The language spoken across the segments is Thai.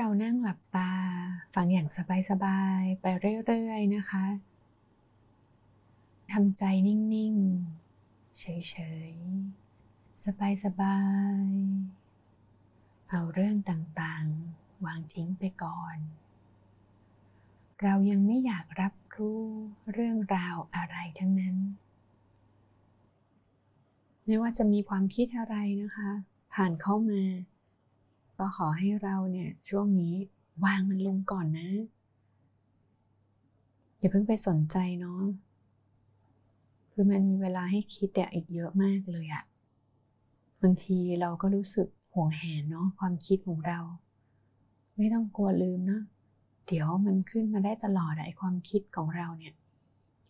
เรานั่งหลับตาฟังอย่างสบายๆไปเรื่อยๆนะคะทำใจนิ่งๆเฉยๆสบายๆเอาเรื่องต่างๆวางทิ้งไปก่อนเรายังไม่อยากรับรู้เรื่องราวอะไรทั้งนั้นไม่ว่าจะมีความคิดอะไรนะคะผ่านเข้ามาก็ขอให้เราเนี่ยช่วงนี้วางมันลงก่อนนะอย่าเพิ่งไปสนใจเนาะคือมันมีเวลาให้คิดอีกเยอะมากเลยอะบางทีเราก็รู้สึกห่วงแหนเนาะความคิดของเราไม่ต้องกลัวลืมนะเดี๋ยวมันขึ้นมาได้ตลอดไอ้ความคิดของเราเนี่ย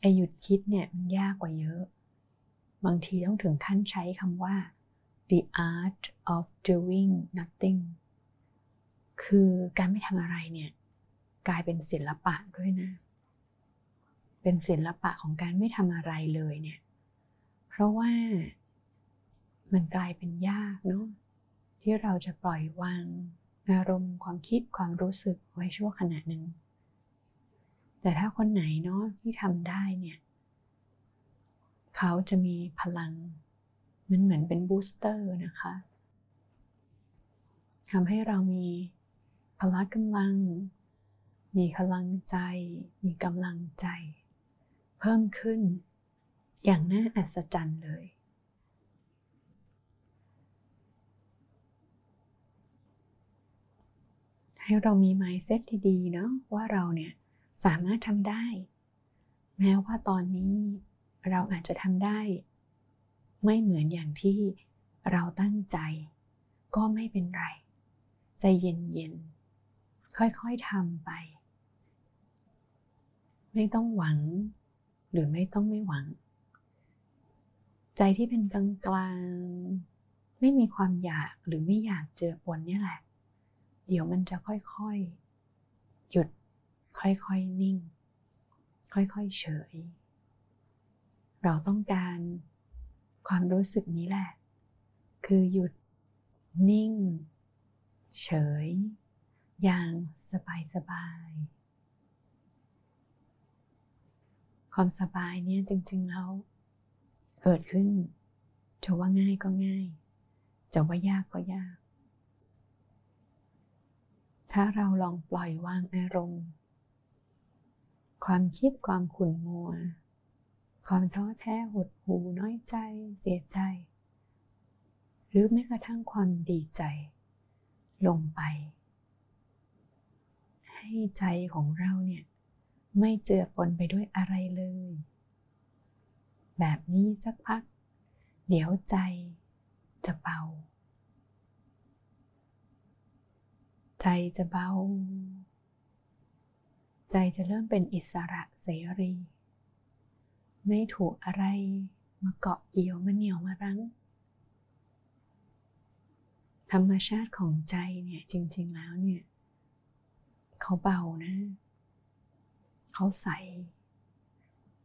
ไอ้หยุดคิดเนี่ยมันยากกว่าเยอะบางทีต้องถึงขั้นใช้คำว่า the art of doing nothing คือการไม่ทำอะไรเนี่ยกลายเป็นศิลปะด้วยนะเป็นศิลปะของการไม่ทำอะไรเลยเนี่ยเพราะว่ามันกลายเป็นยากเนาะที่เราจะปล่อยวางอารมณ์ความคิดความรู้สึกไว้ชั่วขณะหนึ่งแต่ถ้าคนไหนเนาะที่ทำได้เนี่ยเขาจะมีพลังมันเหมือนเป็นบูสเตอร์นะคะทำให้เรามีพละกำลังมีพลังใจมีกำลังใจเพิ่มขึ้นอย่างน่าอัศจรรย์เลยให้เรามี mindset ที่ดีเนาะว่าเราเนี่ยสามารถทำได้แม้ว่าตอนนี้เราอาจจะทำได้ไม่เหมือนอย่างที่เราตั้งใจก็ไม่เป็นไรใจเย็นๆค่อยๆทำไปไม่ต้องหวังหรือไม่หวังใจที่เป็นกลางๆไม่มีความอยากหรือไม่อยากเจอปนนี่แหละเดี๋ยวมันจะค่อยๆหยุดค่อยๆนิ่งค่อยๆเฉยเราต้องการความรู้สึกนี้แหละคือหยุดนิ่งเฉยอย่างสบายๆความสบายเนี่ยจริงๆแล้วเกิดขึ้นจะว่าง่ายก็ง่ายจะว่ายากก็ยากถ้าเราลองปล่อยวางอารมณ์ความคิดความขุ่นมัวความท้อแท้หดหู่น้อยใจเสียใจหรือแม้กระทั่งความดีใจลงไปให้ใจของเราเนี่ยไม่เจือปนไปด้วยอะไรเลยแบบนี้สักพักเดี๋ยวใจจะเบาใจจะเบาใจจะเริ่มเป็นอิสระเสรีไม่ถูกอะไรมาเกาะเกี่ยวมาเหนี่ยวมารั้งธรรมชาติของใจเนี่ยจริงๆแล้วเนี่ยเขาเบานะเขาใส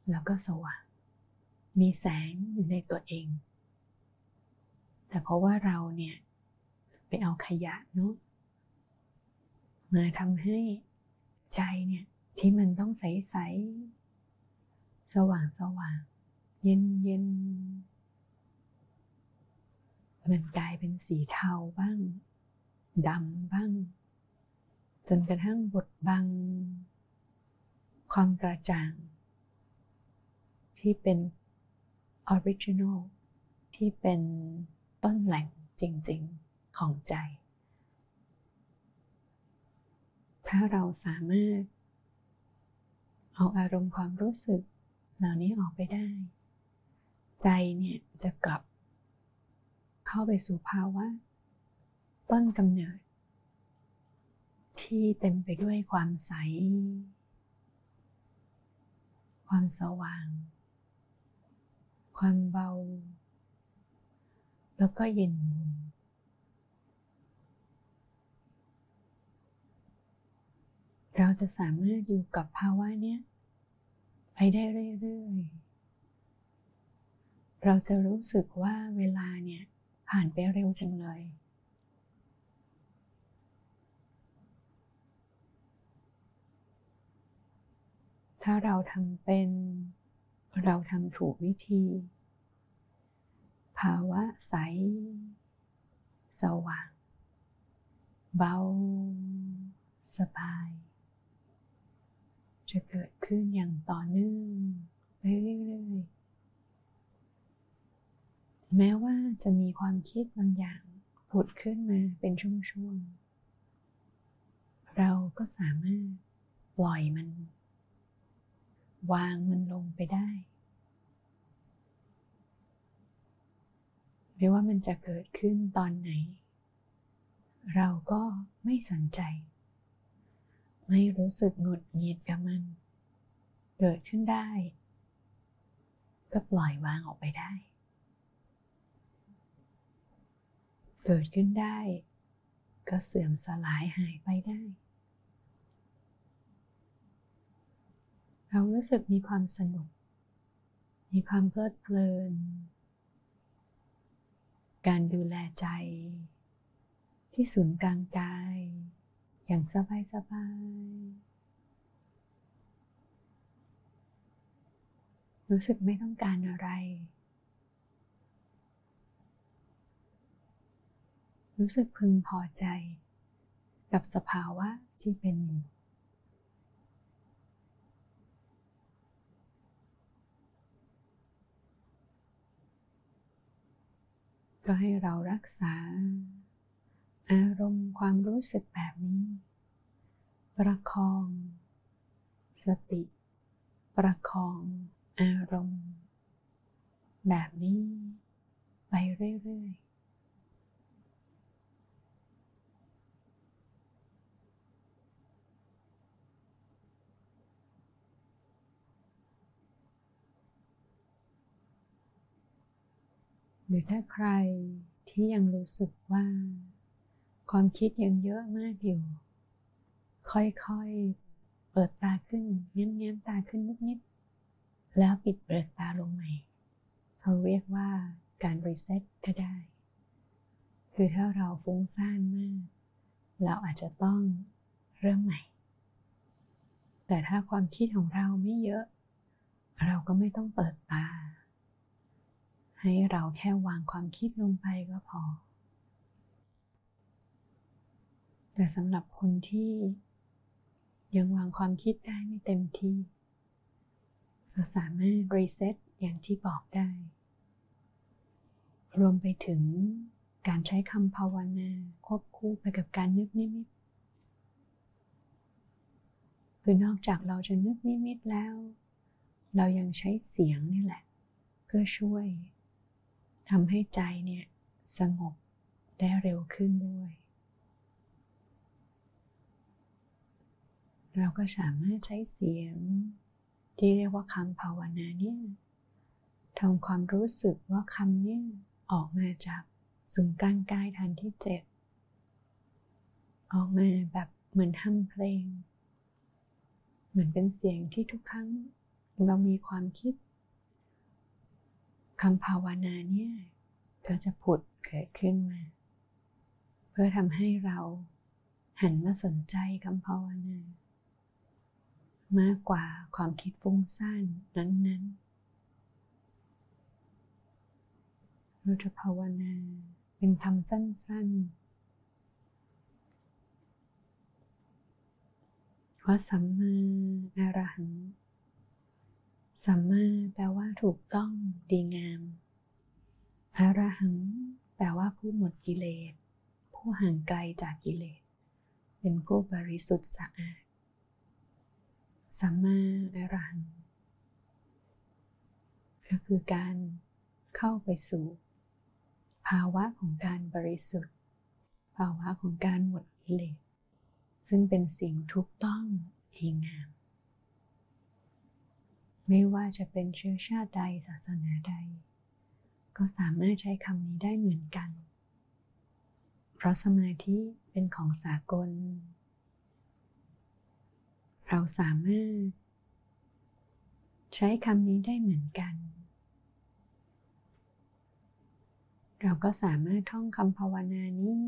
แล้วก็สว่างมีแสงอยู่ในตัวเองแต่เพราะว่าเราเนี่ยไปเอาขยะเนาะมาทำให้ใจเนี่ยที่มันต้องใสๆสว่างๆเย็นๆมันกลายเป็นสีเทาบ้างดำบ้างจนกระทั่งบดบังความกระจ่างที่เป็นออริจินอลที่เป็นต้นแหล่งจริงๆของใจถ้าเราสามารถเอาอารมณ์ความรู้สึกเหล่านี้ออกไปได้ใจเนี่ยจะกลับเข้าไปสู่ภาวะต้นกำเนิดที่เต็มไปด้วยความใสความสว่างความเบาแล้วก็เย็นเราจะสามารถอยู่กับภาวะเนี้ยไปได้เรื่อยๆเราจะรู้สึกว่าเวลาเนี่ยผ่านไปเร็วจังเลย ถ้าเราทำเป็นเราทำถูกวิธีภาวะใสสว่างเบาสบายจะเกิดขึ้นอย่างต่อเนื่องไปเรื่อยๆแม้ว่าจะมีความคิดบางอย่างผุดขึ้นมาเป็นช่วงๆเราก็สามารถปล่อยมันวางมันลงไปได้ไม่ว่ามันจะเกิดขึ้นตอนไหนเราก็ไม่สนใจไม่รู้สึกหงุดหงิดกับมันเกิดขึ้นได้ก็ปล่อยวางออกไปได้เกิดขึ้นได้ก็เสื่อมสลายหายไปได้เรารู้สึกมีความสนุกมีความเพลิดเพลินการดูแลใจที่ศูนย์กลางกายอย่างสบายๆรู้สึกไม่ต้องการอะไรรู้สึกพึงพอใจกับสภาวะที่เป็นอยู่ก็ให้เรารักษาอารมณ์ความรู้สึกแบบนี้ประคองสติประคองอารมณ์แบบนี้ไปเรื่อยๆหรือถ้าใครที่ยังรู้สึกว่าความคิดยังเยอะมากอยู่ค่อยๆเปิดตาขึ้นแง้มๆตาขึ้นนิดๆแล้วปิดเปลือกตาลงใหม่เขาเรียกว่าการรีเซ็ตก็ได้คือถ้าเราฟุ้งซ่านมากเราอาจจะต้องเริ่มใหม่แต่ถ้าความคิดของเราไม่เยอะเราก็ไม่ต้องเปิดตาให้เราแค่วางความคิดลงไปก็พอแต่สำหรับคนที่ยังวางความคิดได้ไม่เต็มที่เราสามารถรีเซ็ตอย่างที่บอกได้รวมไปถึงการใช้คำภาวนาควบคู่ไปกับการนึกนิมิตคือนอกจากเราจะนึกนิมิตแล้วเรายังใช้เสียงนี่แหละเพื่อช่วยทำให้ใจเนี่ยสงบได้เร็วขึ้นด้วยเราก็สามารถใช้เสียงที่เรียกว่าคำภาวนาเนี่ยทำความรู้สึกว่าคำเนี่ยออกมาจากศูนย์กลางกายฐานที่7ออกมาแบบเหมือนฮัมเพลงเหมือนเป็นเสียงที่ทุกครั้งเรามีความคิดคำภาวนาเนี่ยก็จะผุดเกิดขึ้นมาเพื่อทำให้เราหันมาสนใจคำภาวนามากกว่าความคิดฟุ้งซ่านนั้นๆเราจะภาวนาเป็นคำสั้นๆว่าสัมมาอรหังสัมมาแปลว่าถูกต้องดีงามอรหังแปลว่าผู้หมดกิเลสผู้ห่างไกลจากกิเลสเป็นผู้บริสุทธิ์สะอาดสัมมาอรหังก็คือการเข้าไปสู่ภาวะของการบริสุทธิ์ภาวะของการหมดกิเลสซึ่งเป็นสิ่งถูกต้องดีงามไม่ว่าจะเป็นเชื้อชาติใดศาสนาใดก็สามารถใช้คำนี้ได้เหมือนกันเพราะสมาธิเป็นของสากลเราสามารถใช้คำนี้ได้เหมือนกันเราก็สามารถท่องคำภาวนานี้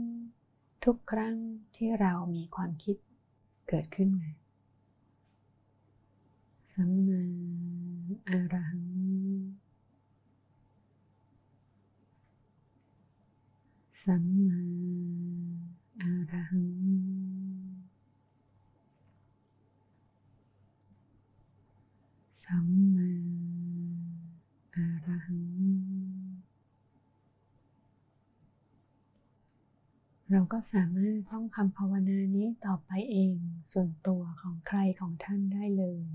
ทุกครั้งที่เรามีความคิดเกิดขึ้นมา สัมมาอะระหังสัมมาอะระหังสัมมาอะระหังเราก็สามารถท่องคำภาวนานี้ต่อไปเองส่วนตัวของใครของท่านได้เลย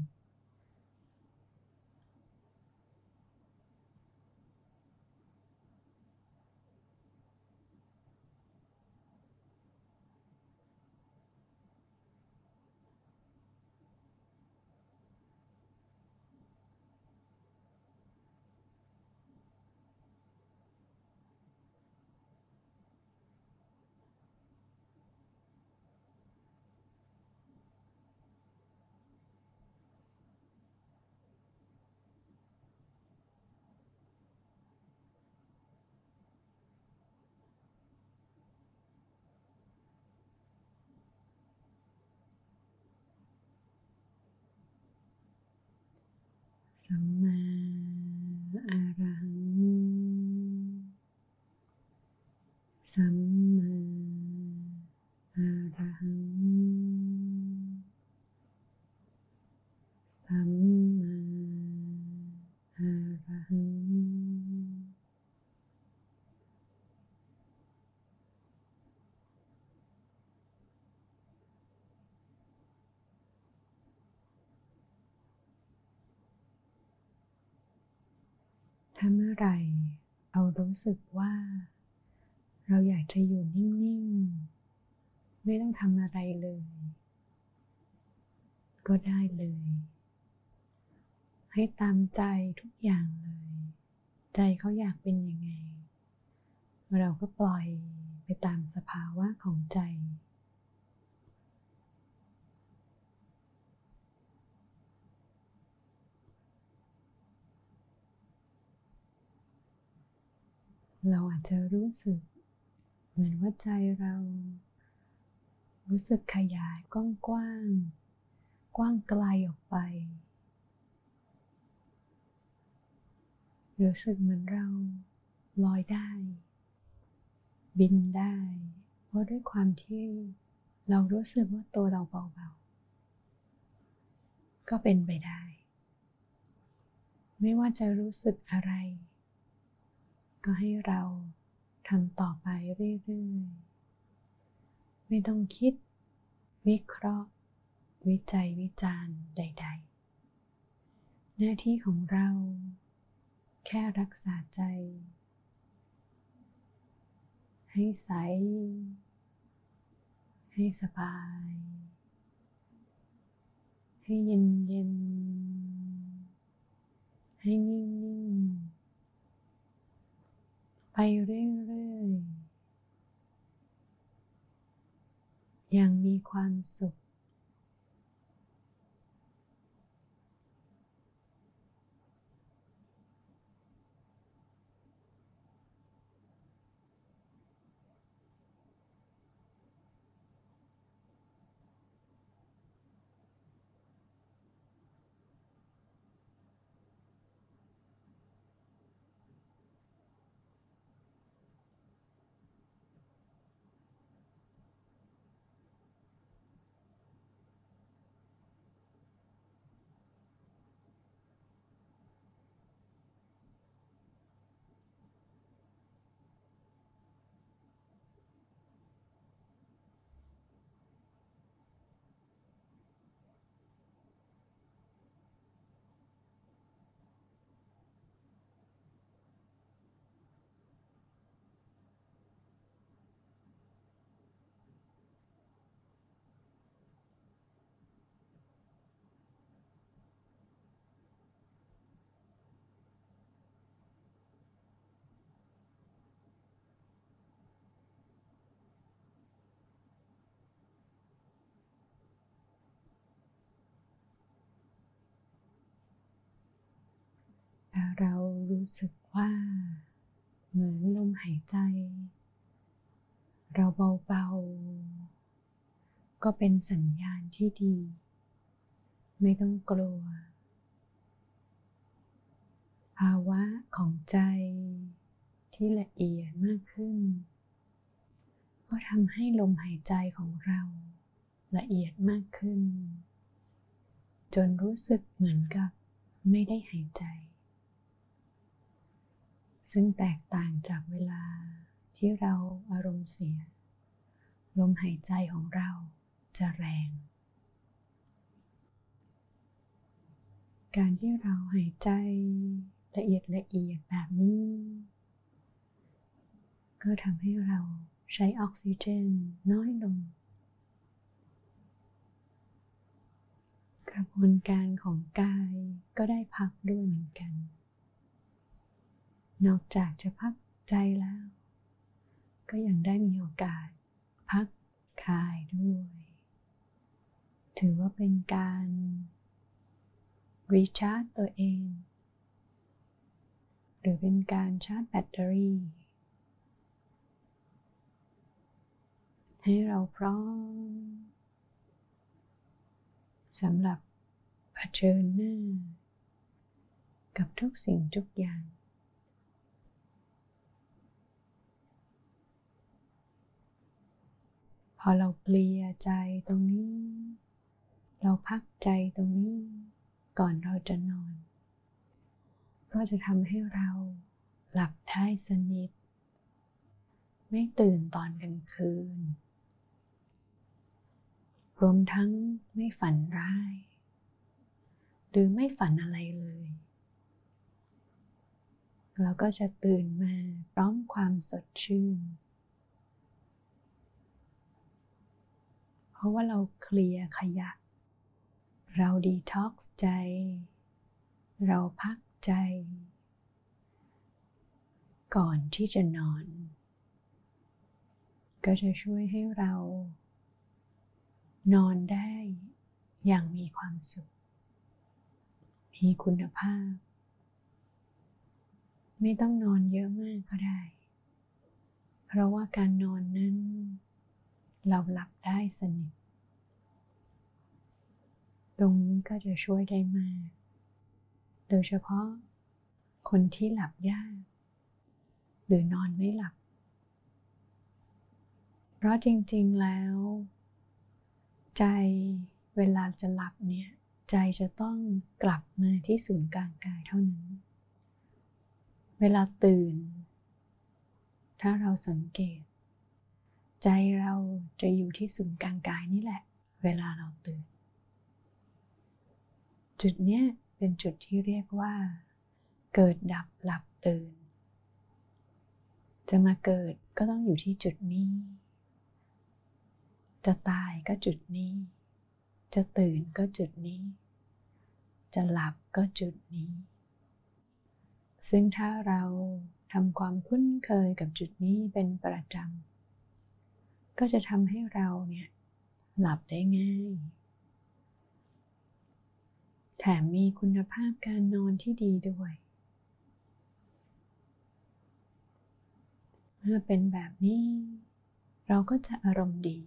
สัมมาอะระหังสัมมาอะระหังสัมมาอะระหังถ้าเมื่อไหร่เรารู้สึกว่าเราอยากจะอยู่นิ่งๆไม่ต้องทำอะไรเลยก็ได้เลยให้ตามใจทุกอย่างเลยใจเขาอยากเป็นยังไงเราก็ปล่อยไปตามสภาวะของใจเราอาจจะรู้สึกเหมือนว่าใจเรารู้สึกขยายกว้างๆกว้างไกลออกไปรู้สึกเหมือนเราลอยได้บินได้เพราะด้วยความที่เรารู้สึกว่าตัวเราเบาๆก็เป็นไปได้ไม่ว่าจะรู้สึกอะไรก็ให้เราทำต่อไปเรื่อยๆไม่ต้องคิดวิเคราะห์วิจัยวิจารณ์ใดๆหน้าที่ของเราแค่รักษาใจให้ใสให้สบายให้เย็นๆให้นิ่งๆไปเรื่อยๆอย่างมีความสุขเรารู้สึกว่าเหมือนลมหายใจเราเบาๆก็เป็นสัญญาณที่ดีไม่ต้องกลัว ภาวะของใจที่ละเอียดมากขึ้นก็ทำให้ลมหายใจของเราละเอียดมากขึ้นจนรู้สึกเหมือนกับไม่ได้หายใจซึ่งแตกต่างจากเวลาที่เราอารมณ์เสียลมหายใจของเราจะแรงการที่เราหายใจละเอียดละเอียดแบบนี้ก็ทำให้เราใช้ออกซิเจนน้อยลงกระบวนการของกายก็ได้พักด้วยเหมือนกันนอกจากจะพักใจแล้วก็ยังได้มีโอกาสพักกายด้วยถือว่าเป็นการรีชาร์จตัวเองหรือเป็นการชาร์จแบตเตอรี่ให้เราพร้อมสำหรับเผชิญหน้ากับทุกสิ่งทุกอย่างพอเราเปลี่ยนใจตรงนี้เราพักใจตรงนี้ก่อนเราจะนอนก็จะทำให้เราหลับได้สนิทไม่ตื่นตอนกลางคืนรวมทั้งไม่ฝันร้ายหรือไม่ฝันอะไรเลยเราก็จะตื่นมาพร้อมความสดชื่นเพราะว่าเราเคลียร์ขยะเราดีท็อกซ์ใจเราพักใจก่อนที่จะนอนก็จะช่วยให้เรานอนได้อย่างมีความสุขมีคุณภาพไม่ต้องนอนเยอะมากก็ได้เพราะว่าการนอนนั้นเราหลับได้สนิทตรงนี้ก็จะช่วยได้มากโดยเฉพาะคนที่หลับยากหรือนอนไม่หลับเพราะจริงๆแล้วใจเวลาจะหลับเนี่ยใจจะต้องกลับมาที่ศูนย์กลางกายเท่านั้นเวลาตื่นถ้าเราสังเกตใจเราจะอยู่ที่ศูนย์กลางกายนี่แหละเวลาเราตื่นจุดนี้เป็นจุดที่เรียกว่าเกิดดับหลับตื่นจะมาเกิดก็ต้องอยู่ที่จุดนี้จะตายก็จุดนี้จะตื่นก็จุดนี้จะหลับก็จุดนี้ซึ่งถ้าเราทำความคุ้นเคยกับจุดนี้เป็นประจำก็จะทำให้เราเนี่ยหลับได้ง่ายแถมมีคุณภาพการนอนที่ดีด้วยเมื่อเป็นแบบนี้เราก็จะอารมณ์ดี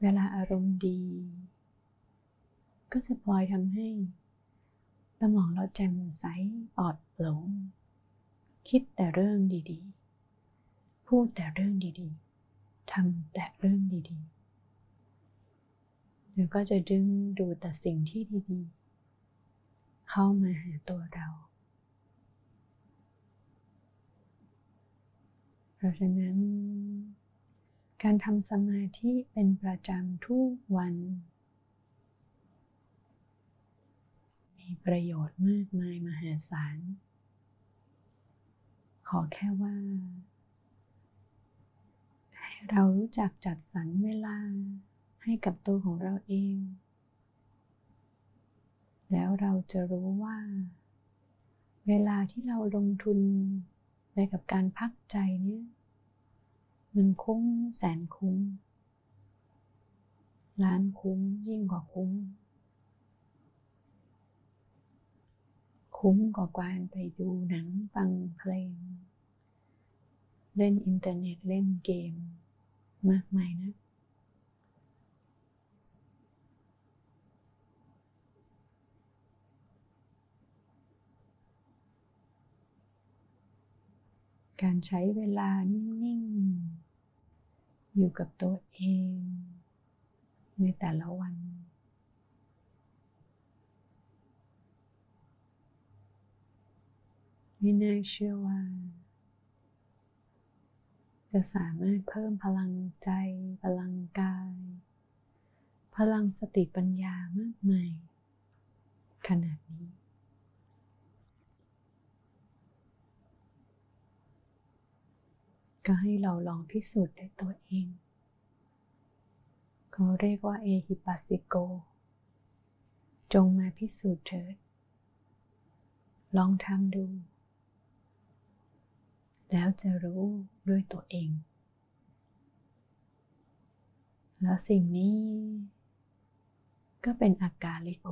เวลาอารมณ์ดีก็จะปล่อยทำให้สมองเราแจ่มใสปลอดโปร่งคิดแต่เรื่องดีๆพูดแต่เรื่องดีๆทำแต่เรื่องดีๆแล้วก็จะดึงดูแต่สิ่งที่ดีๆเข้ามาหาตัวเราเพราะฉะนั้นการทำสมาธิเป็นประจำทุกวันมีประโยชน์มากมายมหาศาลขอแค่ว่าให้เรารู้จักจัดสรรเวลาให้กับตัวของเราเองแล้วเราจะรู้ว่าเวลาที่เราลงทุนไปกับการพักใจเนี่ยมันคุ้มแสนคุ้มล้านคุ้มยิ่งกว่าคุ้มคุ้มกว่าการไปดูหนังฟังเพลงเล่นอินเทอร์เน็ตเล่นเกมมากมายนะ การใช้เวลานิ่งๆอยู่กับตัวเองในแต่ละวันไม่น่าเชื่อว่าจะสามารถเพิ่มพลังใจพลังกายพลังสติปัญญามากมายขนาดนี้ก็ให้เราลองพิสูจน์ด้วยตัวเองเขาเรียกว่าเอหิปัสสิโกจงมาพิสูจน์เถิดลองทำดูแล้วจะรู้ด้วยตัวเองแล้วสิ่งนี้ก็เป็นอากาลิโก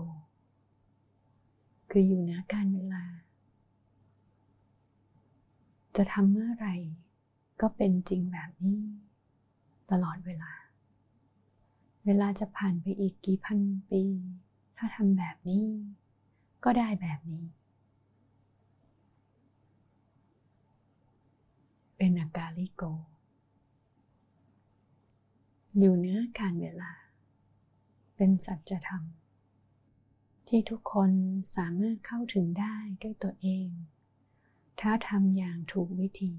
คืออยู่ณการเวลาจะทำเมื่อไหร่ก็เป็นจริงแบบนี้ตลอดเวลาเวลาจะผ่านไปอีกกี่พันปีถ้าทำแบบนี้ก็ได้แบบนี้เป็นอากาลิโกอยู่เหนือการเวลาเป็นสัจธรรมที่ทุกคนสามารถเข้าถึงได้ด้วยตัวเองถ้าทำอย่างถูกวิธี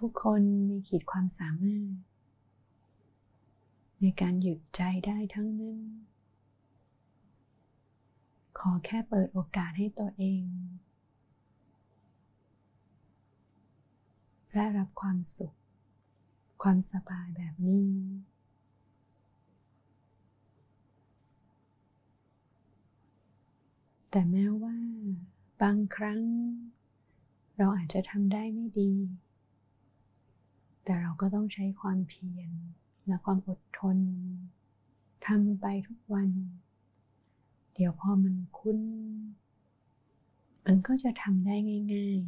ทุกคนมีขีดความสามารถในการหยุดใจได้ทั้งนั้นขอแค่เปิดโอกาสให้ตัวเองได้รับความสุขความสบายแบบนี้แต่แม้ว่าบางครั้งเราอาจจะทำได้ไม่ดีแต่เราก็ต้องใช้ความเพียรและความอดทนทำไปทุกวันเดี๋ยวพอมันคุ้นมันก็จะทำได้ง่าย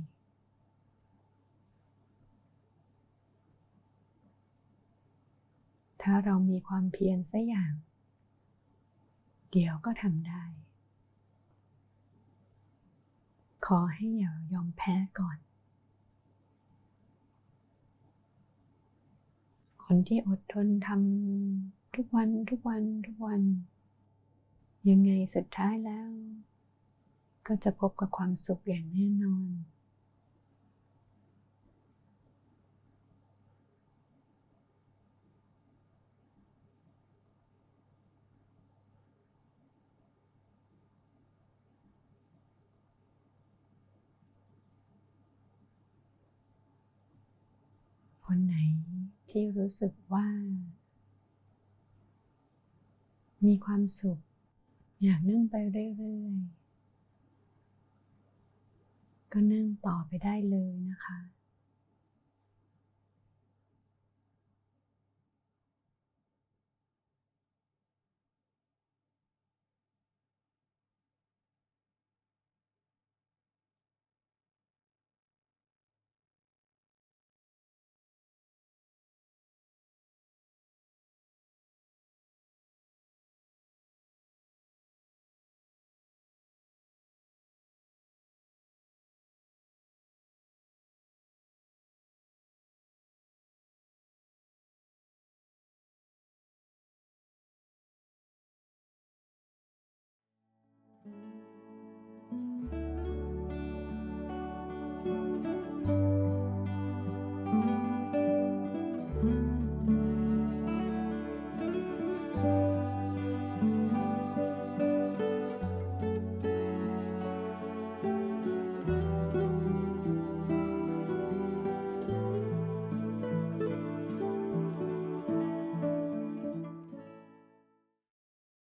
ๆถ้าเรามีความเพียรสักอย่างเดี๋ยวก็ทำได้ขอให้อย่ายอมแพ้ก่อนคนที่อดทนทำทุกวันยังไงสุดท้ายแล้วก็จะพบกับความสุขอย่างแน่นอนคนไหนที่รู้สึกว่ามีความสุขอยากนั่งไปเรื่อยๆก็นั่งต่อไปได้เลยนะคะ